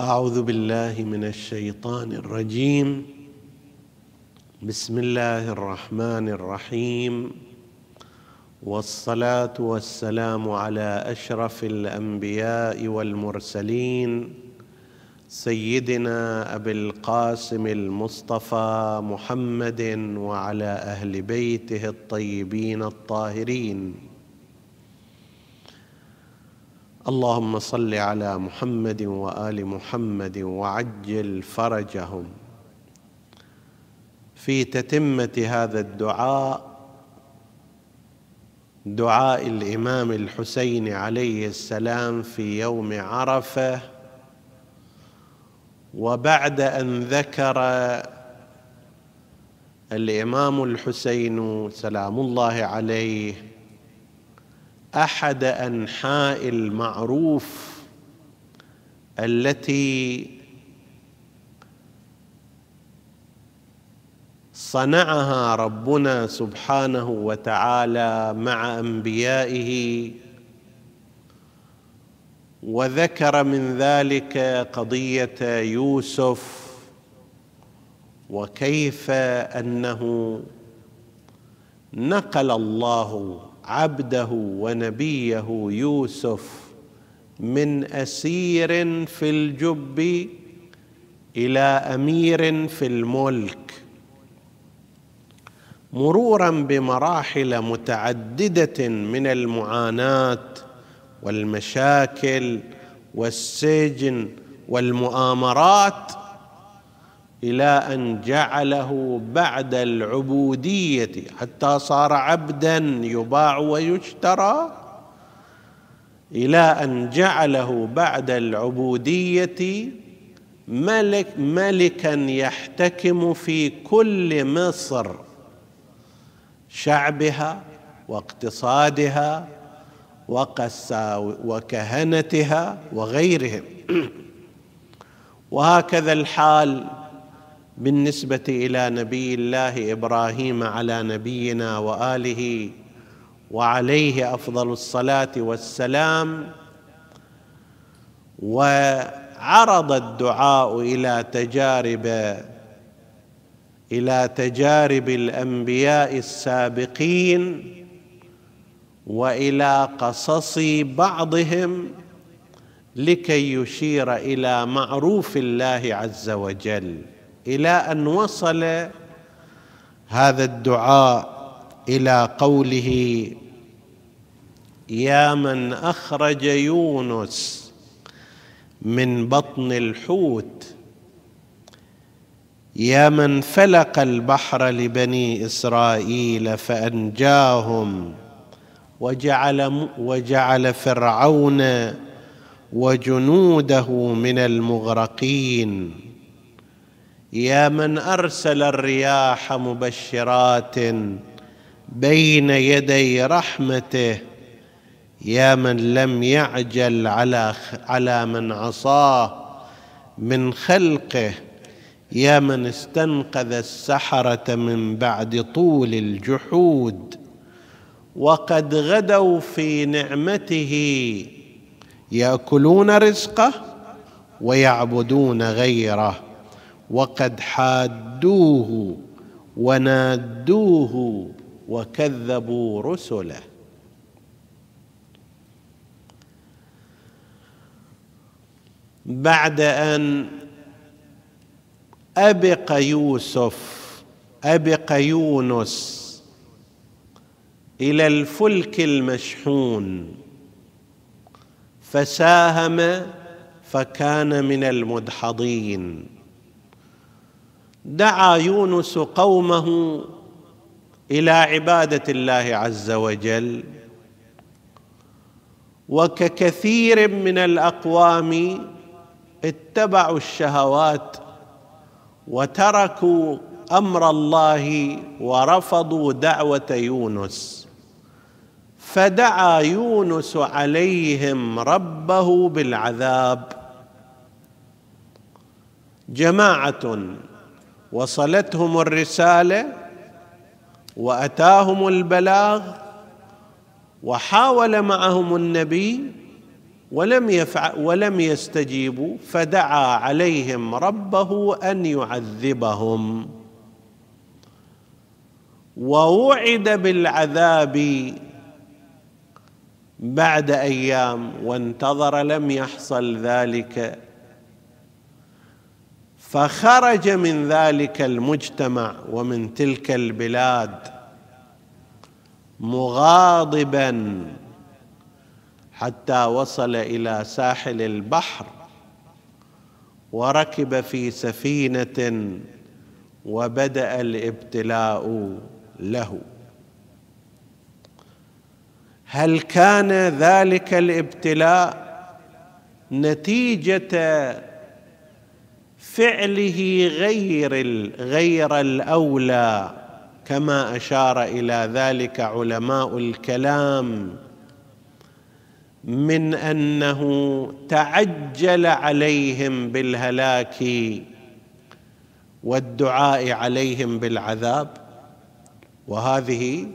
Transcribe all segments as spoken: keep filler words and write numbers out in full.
أعوذ بالله من الشيطان الرجيم. بسم الله الرحمن الرحيم، والصلاة والسلام على أشرف الأنبياء والمرسلين سيدنا أبي القاسم المصطفى محمد وعلى أهل بيته الطيبين الطاهرين. اللهم صل على محمد وآل محمد وعجل فرجهم. في تتمة هذا الدعاء دعاء الإمام الحسين عليه السلام في يوم عرفة، وبعد أن ذكر الإمام الحسين سلام الله عليه أحد أنحاء المعروف التي صنعها ربنا سبحانه وتعالى مع أنبيائه، وذكر من ذلك قضية يوسف وكيف أنه نقل الله عبده ونبيه يوسف من أسير في الجب إلى أمير في الملك، مرورا بمراحل متعددة من المعاناة والمشاكل والسجن والمؤامرات، إلى أن جعله بعد العبودية حتى صار عبدا يباع ويشترى، إلى أن جعله بعد العبودية ملك ملكا يحتكم في كل مصر، شعبها واقتصادها وكهنتها وغيرهم. وهكذا الحال بالنسبة إلى نبي الله إبراهيم على نبينا وآله وعليه أفضل الصلاة والسلام. وعرض الدعاء إلى تجارب إلى تجارب الأنبياء السابقين، وإلى قصص بعضهم، لكي يشير إلى معروف الله عز وجل، إلى أن وصل هذا الدعاء إلى قوله: يا من أخرج يونس من بطن الحوت، يا من فلق البحر لبني إسرائيل فأنجاهم وجعل, وجعل فرعون وجنوده من المغرقين، يا من أرسل الرياح مبشرات بين يدي رحمته، يا من لم يعجل على على من عصاه من خلقه، يا من استنقذ السحرة من بعد طول الجحود وقد غدوا في نعمته يأكلون رزقه ويعبدون غيره، وقد حادوه ونادوه وكذبوا رسله. بعد أن أبق يوسف أبق يونس إلى الفلك المشحون فساهم فكان من المدحضين، دعا يونس قومه إلى عبادة الله عز وجل، وككثير من الأقوام اتبعوا الشهوات وتركوا أمر الله ورفضوا دعوة يونس، فدعا يونس عليهم ربه بالعذاب. جماعة وصلتهم الرسالة وأتاهم البلاغ، وحاول معهم النبي ولم يفع ولم يستجيبوا، فدعا عليهم ربه أن يعذبهم، ووعد بالعذاب بعد أيام وانتظر لم يحصل ذلك. فخرج من ذلك المجتمع ومن تلك البلاد مغاضباً حتى وصل إلى ساحل البحر، وركب في سفينة وبدأ الابتلاء له. هل كان ذلك الابتلاء نتيجة فعله غير غير الأولى كما أشار إلى ذلك علماء الكلام، من أنه تعجل عليهم بالهلاك والدعاء عليهم بالعذاب؟ وهذه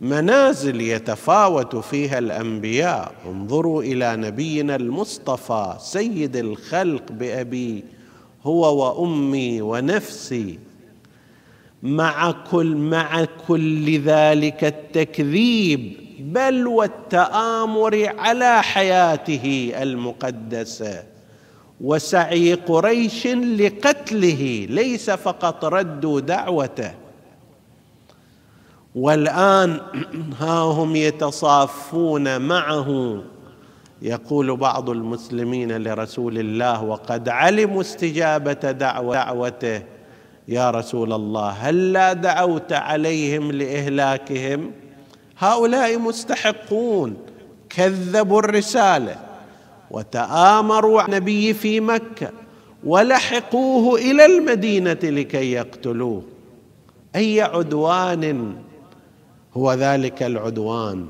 منازل يتفاوت فيها الأنبياء. انظروا إلى نبينا المصطفى سيد الخلق بأبي هو وأمي ونفسي، مع كل مع كل ذلك التكذيب بل والتآمر على حياته المقدسة وسعي قريش لقتله، ليس فقط ردوا دعوته. والآن ها هم يتصافون معه. يقول بعض المسلمين لرسول الله وقد علموا استجابة دعوته: يا رسول الله، هل لا دعوت عليهم لإهلاكهم؟ هؤلاء مستحقون، كذبوا الرسالة وتآمروا على النبي في مكة ولحقوه إلى المدينة لكي يقتلوه. أي عدوان هو ذلك العدوان؟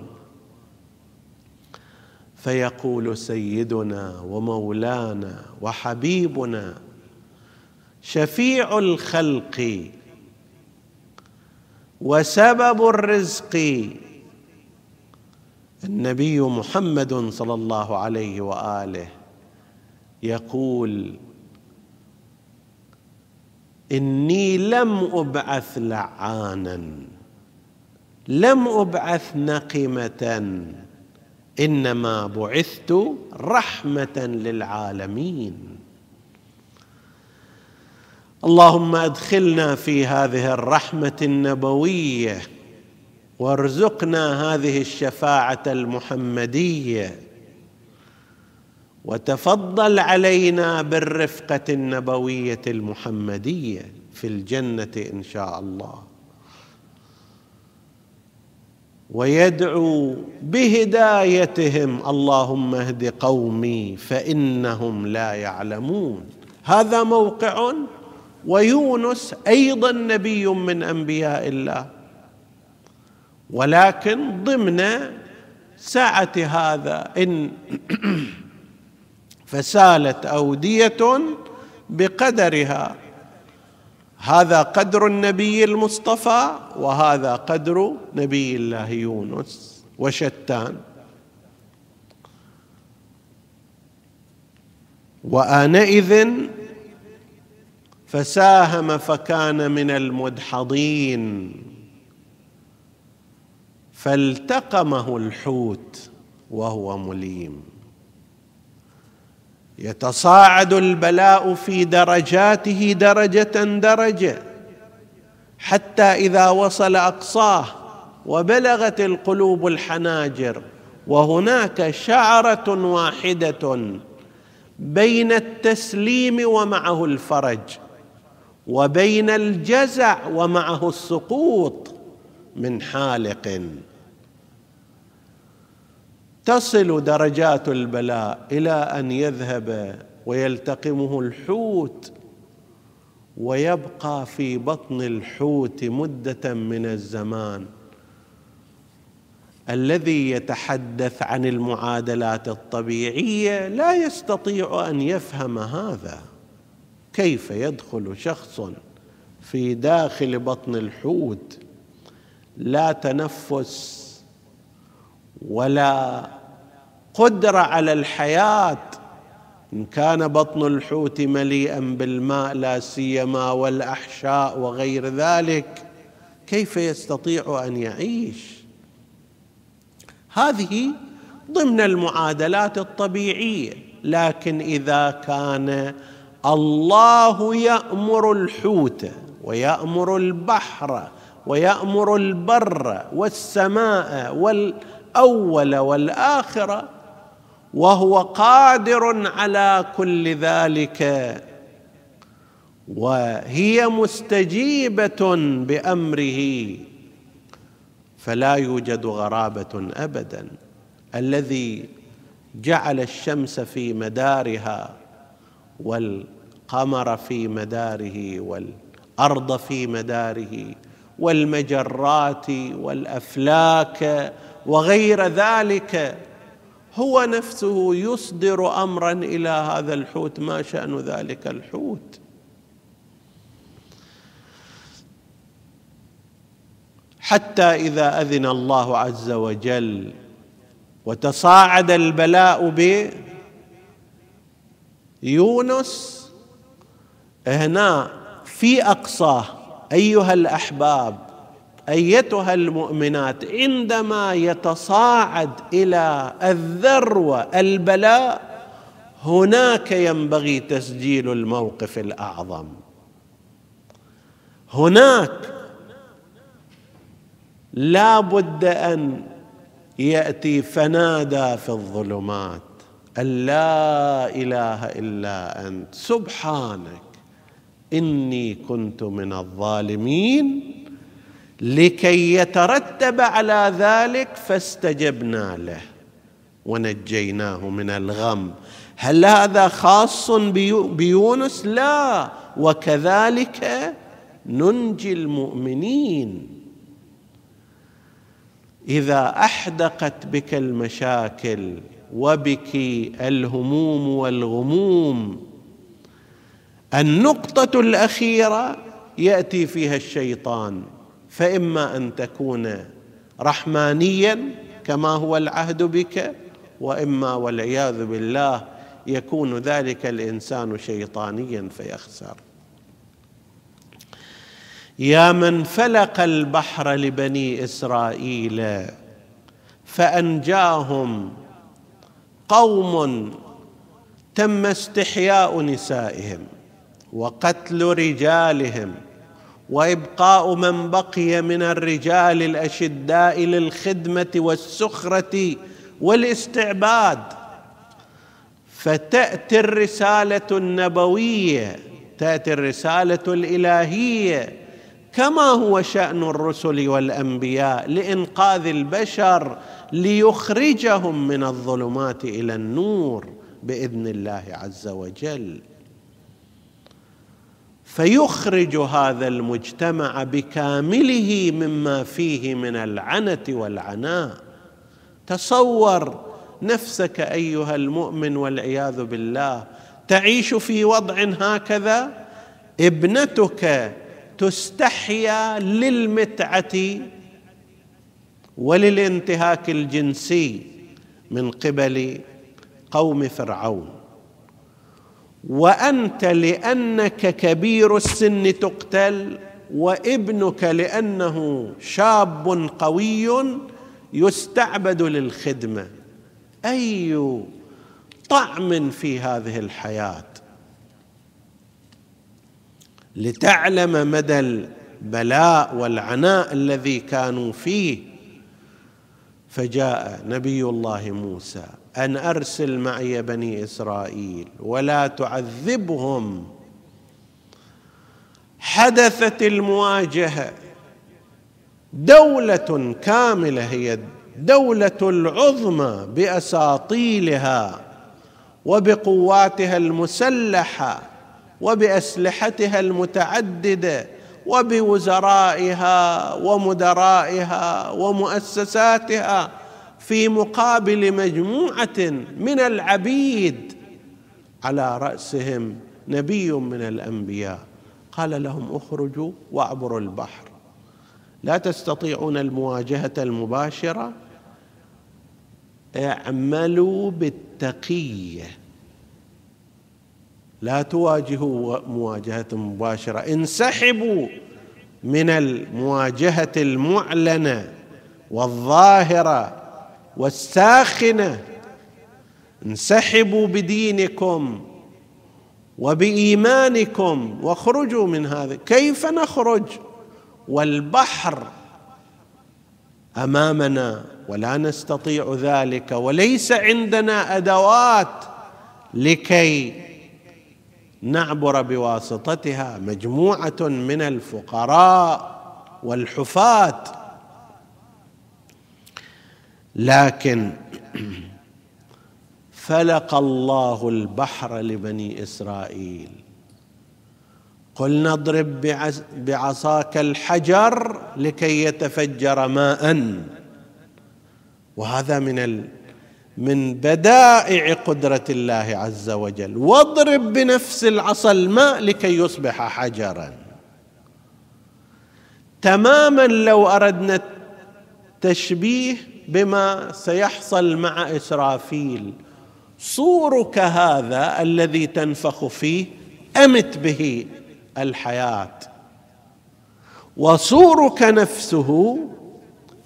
فيقول سيدنا ومولانا وحبيبنا شفيع الخلق وسبب الرزق النبي محمد صلى الله عليه وآله، يقول: إني لم أبعث لعانا، لم أبعث نقمة، إنما بعثت رحمة للعالمين. اللهم أدخلنا في هذه الرحمة النبوية، وارزقنا هذه الشفاعة المحمدية، وتفضل علينا بالرفقة النبوية المحمدية في الجنة إن شاء الله، ويدعو بهدايتهم: اللهم اهد قومي فإنهم لا يعلمون. هذا موقع. ويونس أيضا نبي من أنبياء الله، ولكن ضمن ساعة هذا إن فسالت أودية بقدرها، هذا قدر النبي المصطفى وهذا قدر نبي الله يونس، وشتان. وآنئذ فساهم فكان من المدحضين، فالتقمه الحوت وهو مليم. يتصاعد البلاء في درجاته درجة درجة، حتى إذا وصل أقصاه وبلغت القلوب الحناجر، وهناك شعرة واحدة بين التسليم ومعه الفرج، وبين الجزع ومعه السقوط من حالق. تصل درجات البلاء إلى أن يذهب ويلتقمه الحوت، ويبقى في بطن الحوت مدة من الزمان. الذي يتحدث عن المعادلات الطبيعية لا يستطيع أن يفهم هذا، كيف يدخل شخص في داخل بطن الحوت لا تنفس ولا قدرة على الحياة، إن كان بطن الحوت مليئا بالماء لا سيما والأحشاء وغير ذلك، كيف يستطيع أن يعيش؟ هذه ضمن المعادلات الطبيعية. لكن إذا كان الله يأمر الحوت ويأمر البحر ويأمر البر والسماء والأول والآخرة، وهو قادر على كل ذلك وهي مستجيبة بأمره، فلا يوجد غرابة أبدا. الذي جعل الشمس في مدارها والقمر في مداره والأرض في مداره والمجرات والأفلاك وغير ذلك، هو نفسه يصدر أمرا إلى هذا الحوت، ما شأن ذلك الحوت؟ حتى إذا أذن الله عز وجل وتصاعد البلاء بيونس، هنا في أقصاه أيها الأحباب أيتها المؤمنات، عندما يتصاعد إلى الذروة البلاء، هناك ينبغي تسجيل الموقف الأعظم. هناك لا بد أن يأتي فنادى في الظلمات أن لا إله إلا أنت سبحانك إني كنت من الظالمين، لكي يترتب على ذلك فاستجبنا له ونجيناه من الغم. هل هذا خاص بيونس؟ لا، وكذلك ننجي المؤمنين. إذا أحدقت بك المشاكل وبك الهموم والغموم، النقطة الأخيرة يأتي فيها الشيطان، فإما أن تكون رحمانيا كما هو العهد بك، وإما والعياذ بالله يكون ذلك الإنسان شيطانيا فيخسر. يا من فلق البحر لبني إسرائيل فأنجاهم قوم تم استحياء نسائهم وقتل رجالهم وإبقاء من بقي من الرجال الأشداء للخدمة والسخرة والاستعباد، فتأتي الرسالة النبوية، تأتي الرسالة الإلهية كما هو شأن الرسل والأنبياء لإنقاذ البشر، ليخرجهم من الظلمات إلى النور بإذن الله عز وجل، فيخرج هذا المجتمع بكامله مما فيه من العنة والعناء. تصور نفسك أيها المؤمن والعياذ بالله تعيش في وضع هكذا، ابنتك تستحيا للمتعة وللانتهاك الجنسي من قبل قوم فرعون، وأنت لأنك كبير السن تقتل، وابنك لأنه شاب قوي يستعبد للخدمة. أي طعم في هذه الحياة؟ لتعلم مدى البلاء والعناء الذي كانوا فيه. فجاء نبي الله موسى أن أرسل معي بني إسرائيل ولا تعذبهم. حدثت المواجهة، دولة كاملة هي الدولة العظمى بأساطيلها وبقواتها المسلحة وبأسلحتها المتعددة وبوزرائها ومدرائها ومؤسساتها، في مقابل مجموعة من العبيد على رأسهم نبي من الأنبياء، قال لهم اخرجوا واعبروا البحر، لا تستطيعون المواجهة المباشرة، اعملوا بالتقية، لا تواجهوا مواجهة مباشرة، انسحبوا من المواجهة المعلنة والظاهرة والساخنة، انسحبوا بدينكم وبإيمانكم واخرجوا من هذا. كيف نخرج والبحر أمامنا ولا نستطيع ذلك وليس عندنا أدوات لكي نعبر بواسطتها؟ مجموعة من الفقراء والحفاة. لكن فلق الله البحر لبني إسرائيل، قلنا اضرب بعصاك الحجر لكي يتفجر ماء. وهذا من من بدائع قدرة الله عز وجل، واضرب بنفس العصا الماء لكي يصبح حجرا. تماما لو أردنا التشبيه بما سيحصل مع إسرافيل، صورك هذا الذي تنفخ فيه أمت به الحياة، وصورك نفسه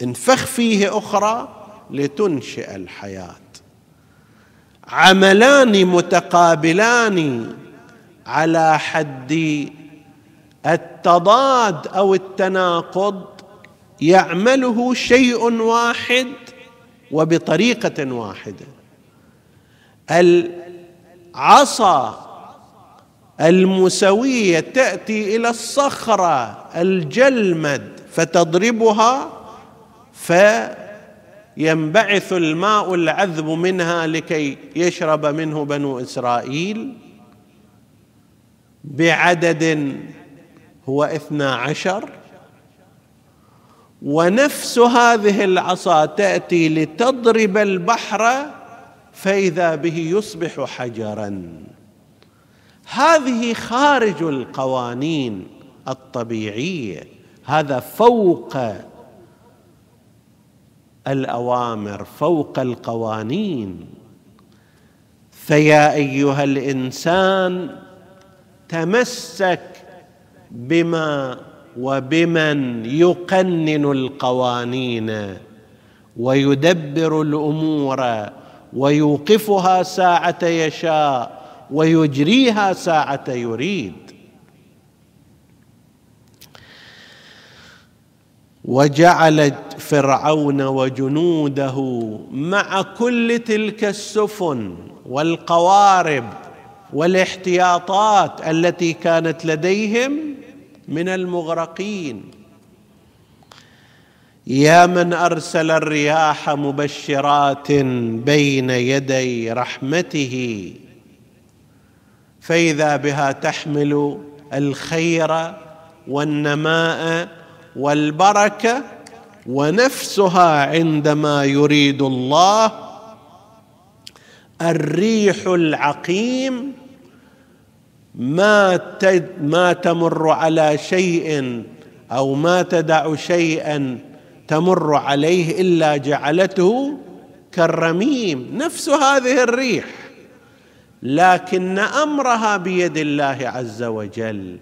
انفخ فيه أخرى لتنشئ الحياة. عملان متقابلان على حد التضاد أو التناقض، يعمله شيء واحد وبطريقة واحدة. العصا المسوية تأتي إلى الصخرة الجلمد فتضربها فينبعث الماء العذب منها لكي يشرب منه بنو إسرائيل بعدد هو اثنى عشر، ونفس هذه العصا تأتي لتضرب البحر فإذا به يصبح حجراً. هذه خارج القوانين الطبيعية، هذا فوق الأوامر، فوق القوانين. فيا أيها الإنسان تمسك بما وبمن يقنن القوانين ويدبر الأمور ويوقفها ساعة يشاء ويجريها ساعة يريد. وجعل فرعون وجنوده مع كل تلك السفن والقوارب والاحتياطات التي كانت لديهم من المغرقين. يا من أرسل الرياح مبشرات بين يدي رحمته فإذا بها تحمل الخير والنماء والبركة، ونفسها عندما يريد الله الريح العقيم ما ما تمر على شيء أو ما تدع شيئا تمر عليه إلا جعلته كالرميم. نفس هذه الريح، لكن أمرها بيد الله عز وجل.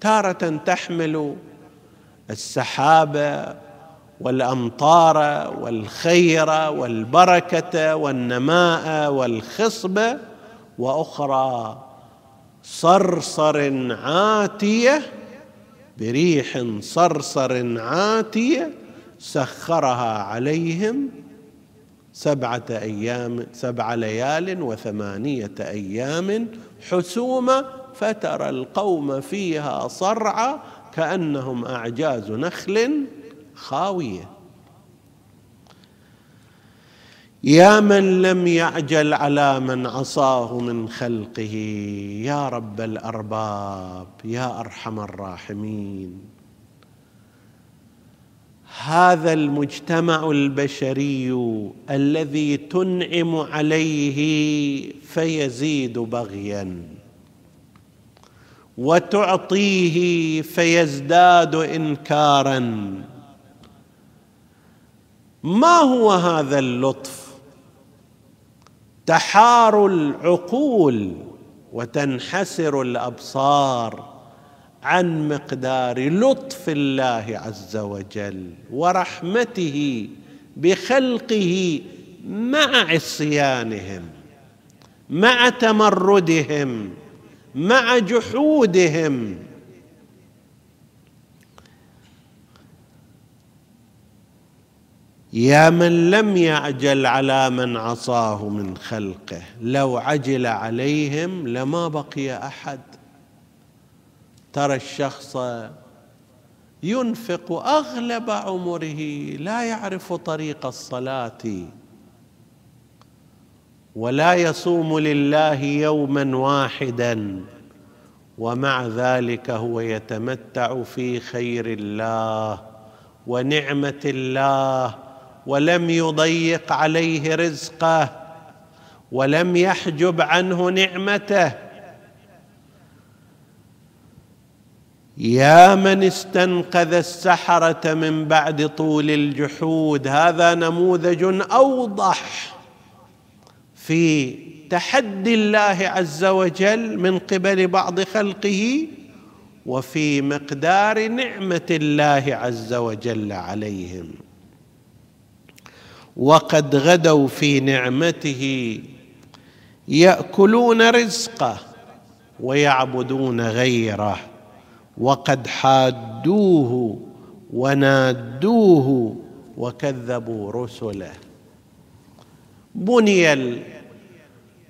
تارة تحمل السحابة والأمطار والخير والبركة والنماء والخصبة، وأخرى صرصر عاتية بريح صرصر عاتية سخرها عليهم سبعة أيام سبع ليال وثمانية أيام حسوما، فترى القوم فيها صرعى كأنهم أعجاز نخل خاوية. يا من لم يعجل على من عصاه من خلقه، يا رب الأرباب، يا أرحم الراحمين. هذا المجتمع البشري الذي تنعم عليه فيزيد بغيا، وتعطيه فيزداد إنكارا. ما هو هذا اللطف تحار العقول وتنحسر الأبصار عن مقدار لطف الله عز وجل ورحمته بخلقه مع عصيانهم، مع تمردهم، مع جحودهم. يا من لم يعجل على من عصاه من خلقه، لو عجل عليهم لما بقي أحد. ترى الشخص ينفق أغلب عمره لا يعرف طريق الصلاة ولا يصوم لله يوما واحدا، ومع ذلك هو يتمتع في خير الله ونعمة الله، ولم يضيق عليه رزقه ولم يحجب عنه نعمته. يا من استنقذ السحرة من بعد طول الجحود، هذا نموذج أوضح في تحدي الله عز وجل من قبل بعض خلقه وفي مقدار نعمة الله عز وجل عليهم. وقد غدوا في نعمته يأكلون رزقه ويعبدون غيره، وقد حادوه ونادوه وكذبوا رسله. بني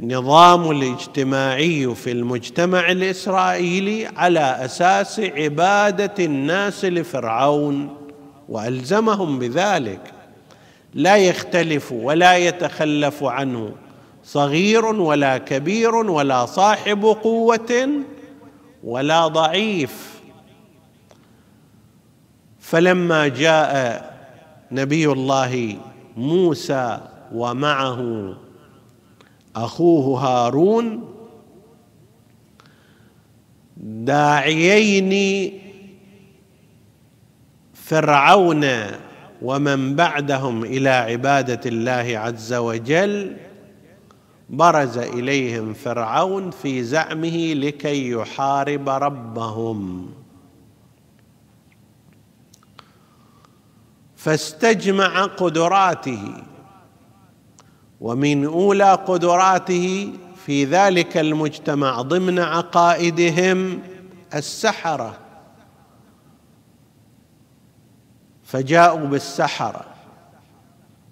النظام الاجتماعي في المجتمع الإسرائيلي على أساس عبادة الناس لفرعون، وألزمهم بذلك، لا يختلف ولا يتخلف عنه صغير ولا كبير ولا صاحب قوة ولا ضعيف. فلما جاء نبي الله موسى ومعه أخوه هارون داعيين فرعون ومن بعدهم إلى عبادة الله عز وجل، برز إليهم فرعون في زعمه لكي يحارب ربهم، فاستجمع قدراته، ومن أولى قدراته في ذلك المجتمع ضمن عقائدهم السحرة، فجاءوا بالسحرة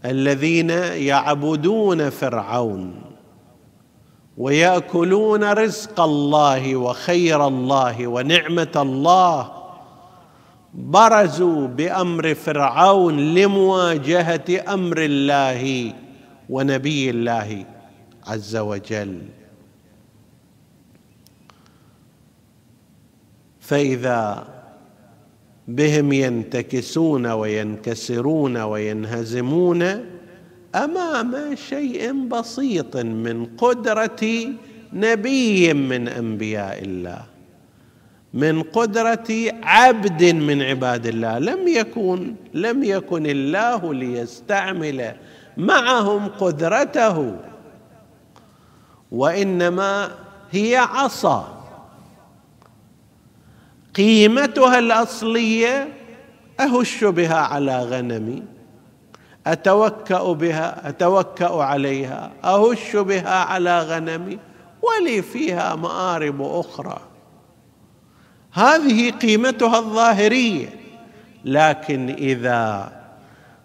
الذين يعبدون فرعون ويأكلون رزق الله وخير الله ونعمة الله. برزوا بأمر فرعون لمواجهة أمر الله ونبي الله عز وجل. فإذا بهم ينتكسون وينكسرون وينهزمون أمام شيء بسيط من قدرة نبي من أنبياء الله، من قدرة عبد من عباد الله. لم يكن لم يكن الله ليستعمل معهم قدرته، وإنما هي عصا قيمتها الأصلية أهش بها على غنمي، أتوكأ بها أتوكأ عليها، أهش بها على غنمي ولي فيها مآرب أخرى. هذه قيمتها الظاهرية، لكن إذا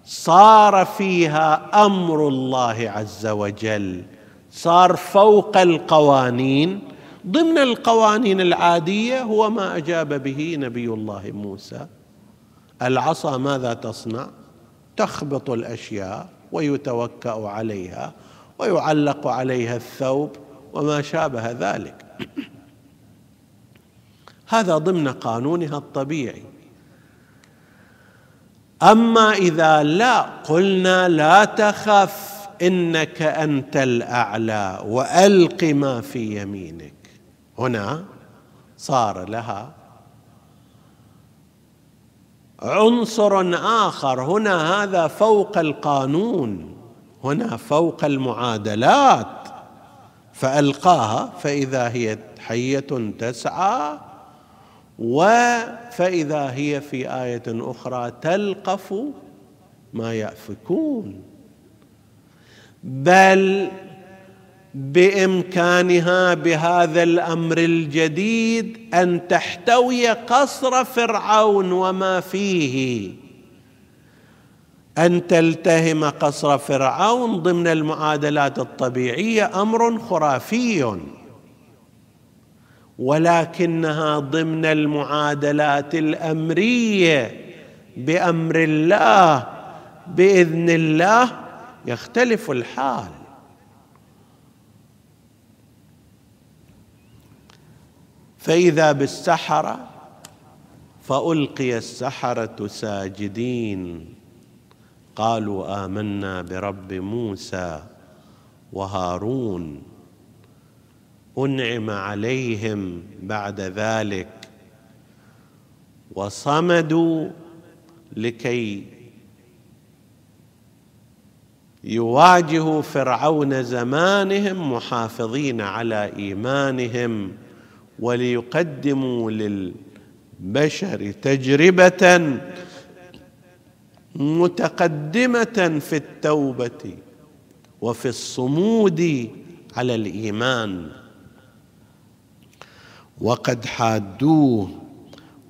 صار فيها أمر الله عز وجل، صار فوق القوانين، ضمن القوانين العادية، هو ما أجاب به نبي الله موسى. العصا ماذا تصنع؟ تخبط الأشياء ويتوكأ عليها ويعلق عليها الثوب وما شابه ذلك. هذا ضمن قانونها الطبيعي. أما إذا لا، قلنا لا تخف إنك أنت الأعلى وألق ما في يمينك، هنا صار لها عنصر آخر. هنا هذا فوق القانون، هنا فوق المعادلات، فألقاها فإذا هي حية تسعى، وفإذا هي في آية أخرى تلقف ما يأفكون، بل بإمكانها بهذا الأمر الجديد أن تحتوي قصر فرعون وما فيه، أن تلتهم قصر فرعون ضمن المعادلات الطبيعية أمر خرافي، ولكنها ضمن المعادلات الأمرية بأمر الله بإذن الله يختلف الحال. فإذا بالسحرة فألقي السحرة ساجدين قالوا آمنا برب موسى وهارون، أنعم عليهم بعد ذلك وصمدوا لكي يواجهوا فرعون زمانهم محافظين على إيمانهم، وليقدموا للبشر تجربة متقدمة في التوبة وفي الصمود على الإيمان. وقد حادوه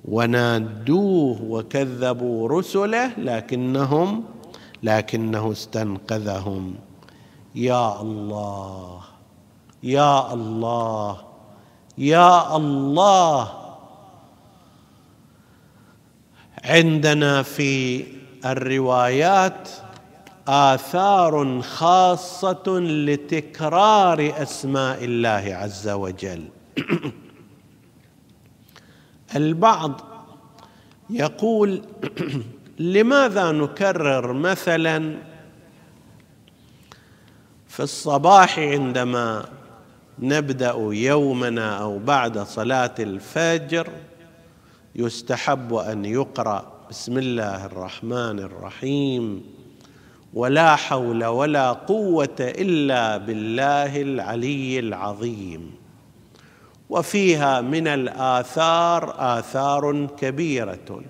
ونادوه وكذبوا رسله لكنهم لكنه استنقذهم. يا الله يا الله يا الله، عندنا في الروايات آثار خاصة لتكرار أسماء الله عز وجل. البعض يقول لماذا نكرر مثلا في الصباح عندما نبدأ يومنا أو بعد صلاة الفجر يستحب أن يقرأ بسم الله الرحمن الرحيم ولا حول ولا قوة إلا بالله العلي العظيم، وفيها من الآثار آثار كبيرة.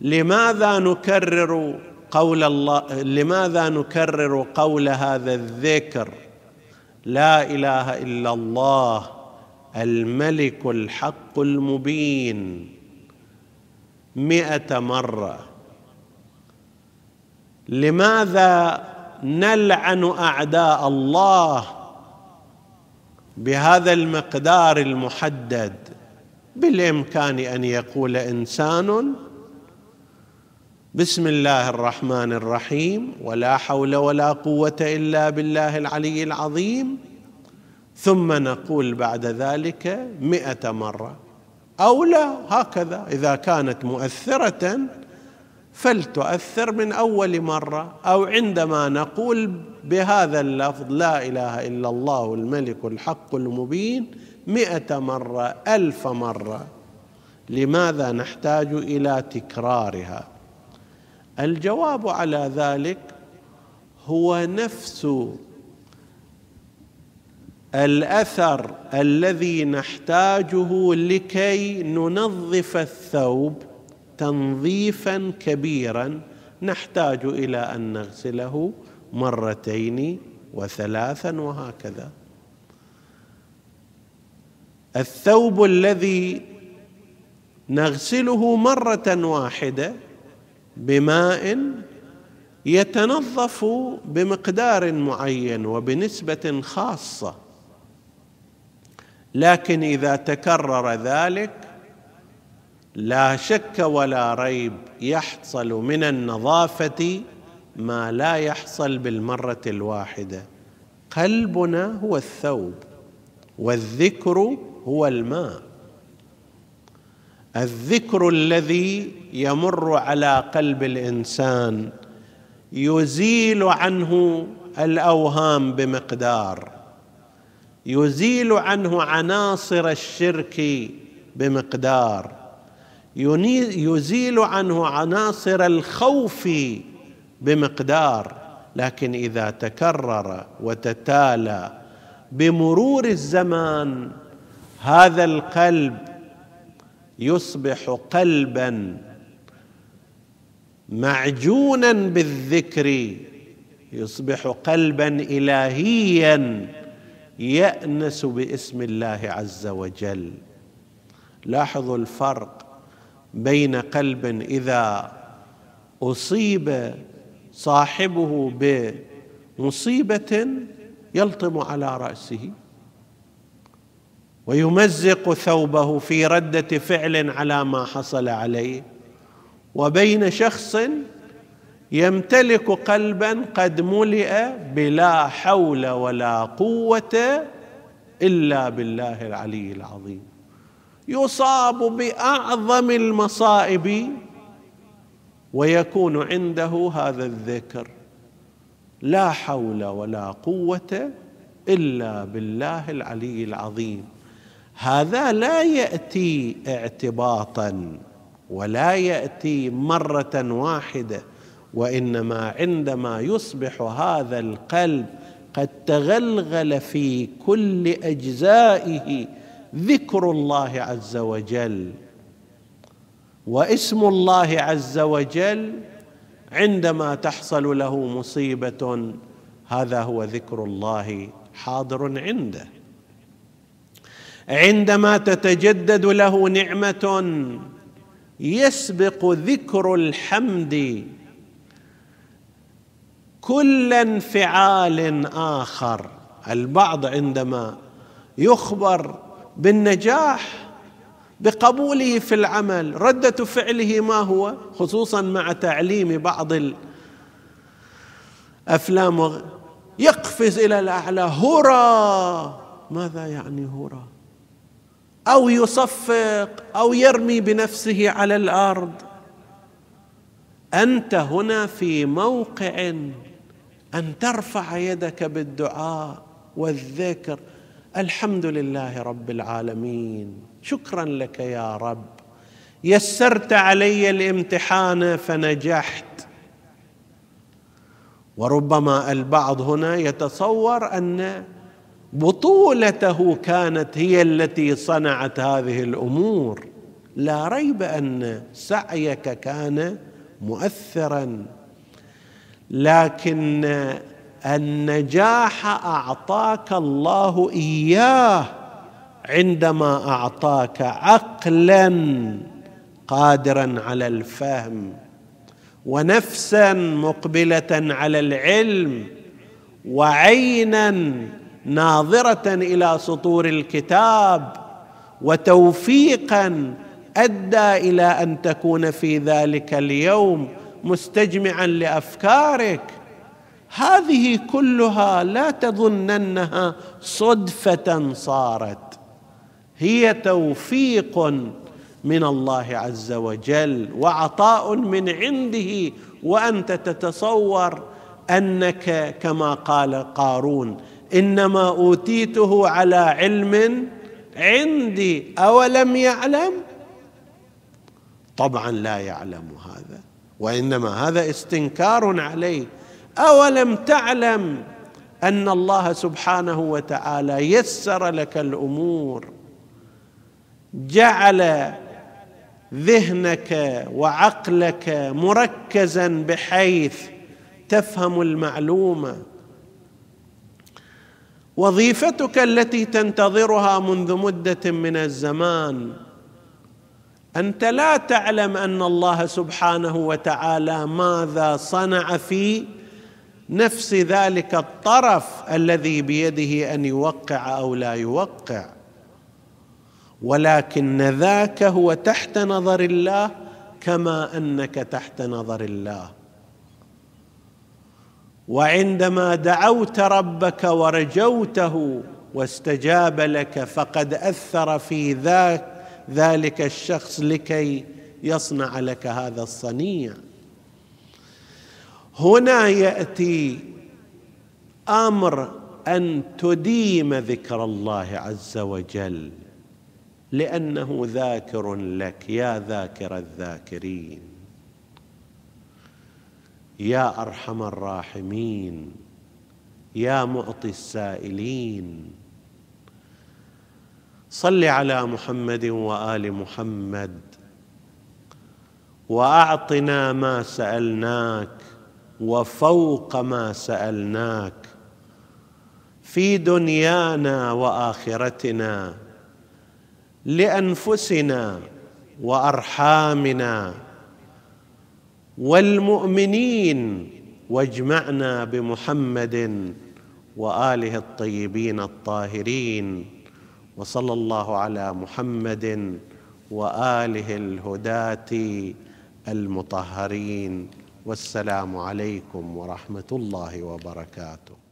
لماذا نكرر قول الله، لماذا نكرر قول هذا الذكر لا إله إلا الله الملك الحق المبين مئة مرة؟ لماذا نلعن أعداء الله بهذا المقدار المحدد؟ بالإمكان أن يقول إنسان بسم الله الرحمن الرحيم ولا حول ولا قوة إلا بالله العلي العظيم، ثم نقول بعد ذلك مئة مرة، أو لا، هكذا إذا كانت مؤثرة فلتؤثر من أول مرة، أو عندما نقول بهذا اللفظ لا إله إلا الله الملك الحق المبين مئة مرة ألف مرة. لماذا نحتاج إلى تكرارها؟ الجواب على ذلك هو نفس الأثر الذي نحتاجه لكي ننظف الثوب تنظيفا كبيرا، نحتاج إلى أن نغسله مرتين وثلاثا وهكذا. الثوب الذي نغسله مرة واحدة بماء يتنظف بمقدار معين وبنسبة خاصة، لكن إذا تكرر ذلك لا شك ولا ريب يحصل من النظافة ما لا يحصل بالمرة الواحدة. قلبنا هو الثوب والذكر هو الماء، الذكر الذي يمر على قلب الإنسان يزيل عنه الأوهام بمقدار، يزيل عنه عناصر الشرك بمقدار، يزيل عنه عناصر الخوف بمقدار، لكن إذا تكرر وتتالى بمرور الزمان هذا القلب يصبح قلبا معجونا بالذكر، يصبح قلبا إلهيا يأنس باسم الله عز وجل. لاحظوا الفرق بين قلب إذا أصيب صاحبه بمصيبة يلطم على رأسه ويمزق ثوبه في ردة فعل على ما حصل عليه، وبين شخص يمتلك قلبا قد ملئ بلا حول ولا قوة إلا بالله العلي العظيم، يصاب بأعظم المصائب ويكون عنده هذا الذكر، لا حول ولا قوة إلا بالله العلي العظيم. هذا لا يأتي اعتباطا ولا يأتي مرة واحدة، وإنما عندما يصبح هذا القلب قد تغلغل في كل أجزائه ذكر الله عز وجل واسم الله عز وجل، عندما تحصل له مصيبة هذا هو ذكر الله حاضر عنده، عندما تتجدد له نعمة يسبق ذكر الحمد كل انفعال آخر. البعض عندما يخبر بالنجاح بقبوله في العمل ردة فعله ما هو، خصوصا مع تعليم بعض الأفلام، يقفز إلى الأعلى هرا. ماذا يعني هرا؟ أو يصفق أو يرمي بنفسه على الأرض. أنت هنا في موقع أن ترفع يدك بالدعاء والذكر، الحمد لله رب العالمين، شكرا لك يا رب، يسرت علي الامتحان فنجحت. وربما البعض هنا يتصور أن بطولته كانت هي التي صنعت هذه الأمور. لا ريب أن سعيك كان مؤثرا، لكن النجاح أعطاك الله إياه عندما أعطاك عقلا قادرا على الفهم ونفسا مقبلة على العلم وعينا ناظرة إلى سطور الكتاب وتوفيقا أدى إلى أن تكون في ذلك اليوم مستجمعا لأفكارك. هذه كلها لا تظننها صدفة صارت، هي توفيق من الله عز وجل وعطاء من عنده، وأنت تتصور أنك كما قال قارون إنما أوتيته على علم عندي أولم يعلم. طبعا لا يعلم هذا، وإنما هذا استنكار عليه. أولم تعلم أن الله سبحانه وتعالى يسر لك الأمور، جعل ذهنك وعقلك مركزا بحيث تفهم المعلومة. وظيفتك التي تنتظرها منذ مدة من الزمان، أنت لا تعلم أن الله سبحانه وتعالى ماذا صنع في نفس ذلك الطرف الذي بيده أن يوقع أو لا يوقع، ولكن ذاك هو تحت نظر الله كما أنك تحت نظر الله. وعندما دعوت ربك ورجوته واستجاب لك فقد أثر في ذاك ذلك الشخص لكي يصنع لك هذا الصنيع. هنا يأتي أمر أن تديم ذكر الله عز وجل، لأنه ذاكر لك، يا ذاكر الذاكرين يا أرحم الراحمين يا معطي السائلين، صل على محمد وآل محمد، وأعطنا ما سألناك وفوق ما سألناك في دنيانا وآخرتنا لأنفسنا وأرحامنا والمؤمنين، واجمعنا بمحمد وآله الطيبين الطاهرين، وصلى الله على محمد وآله الهداة المطهرين، والسلام عليكم ورحمة الله وبركاته.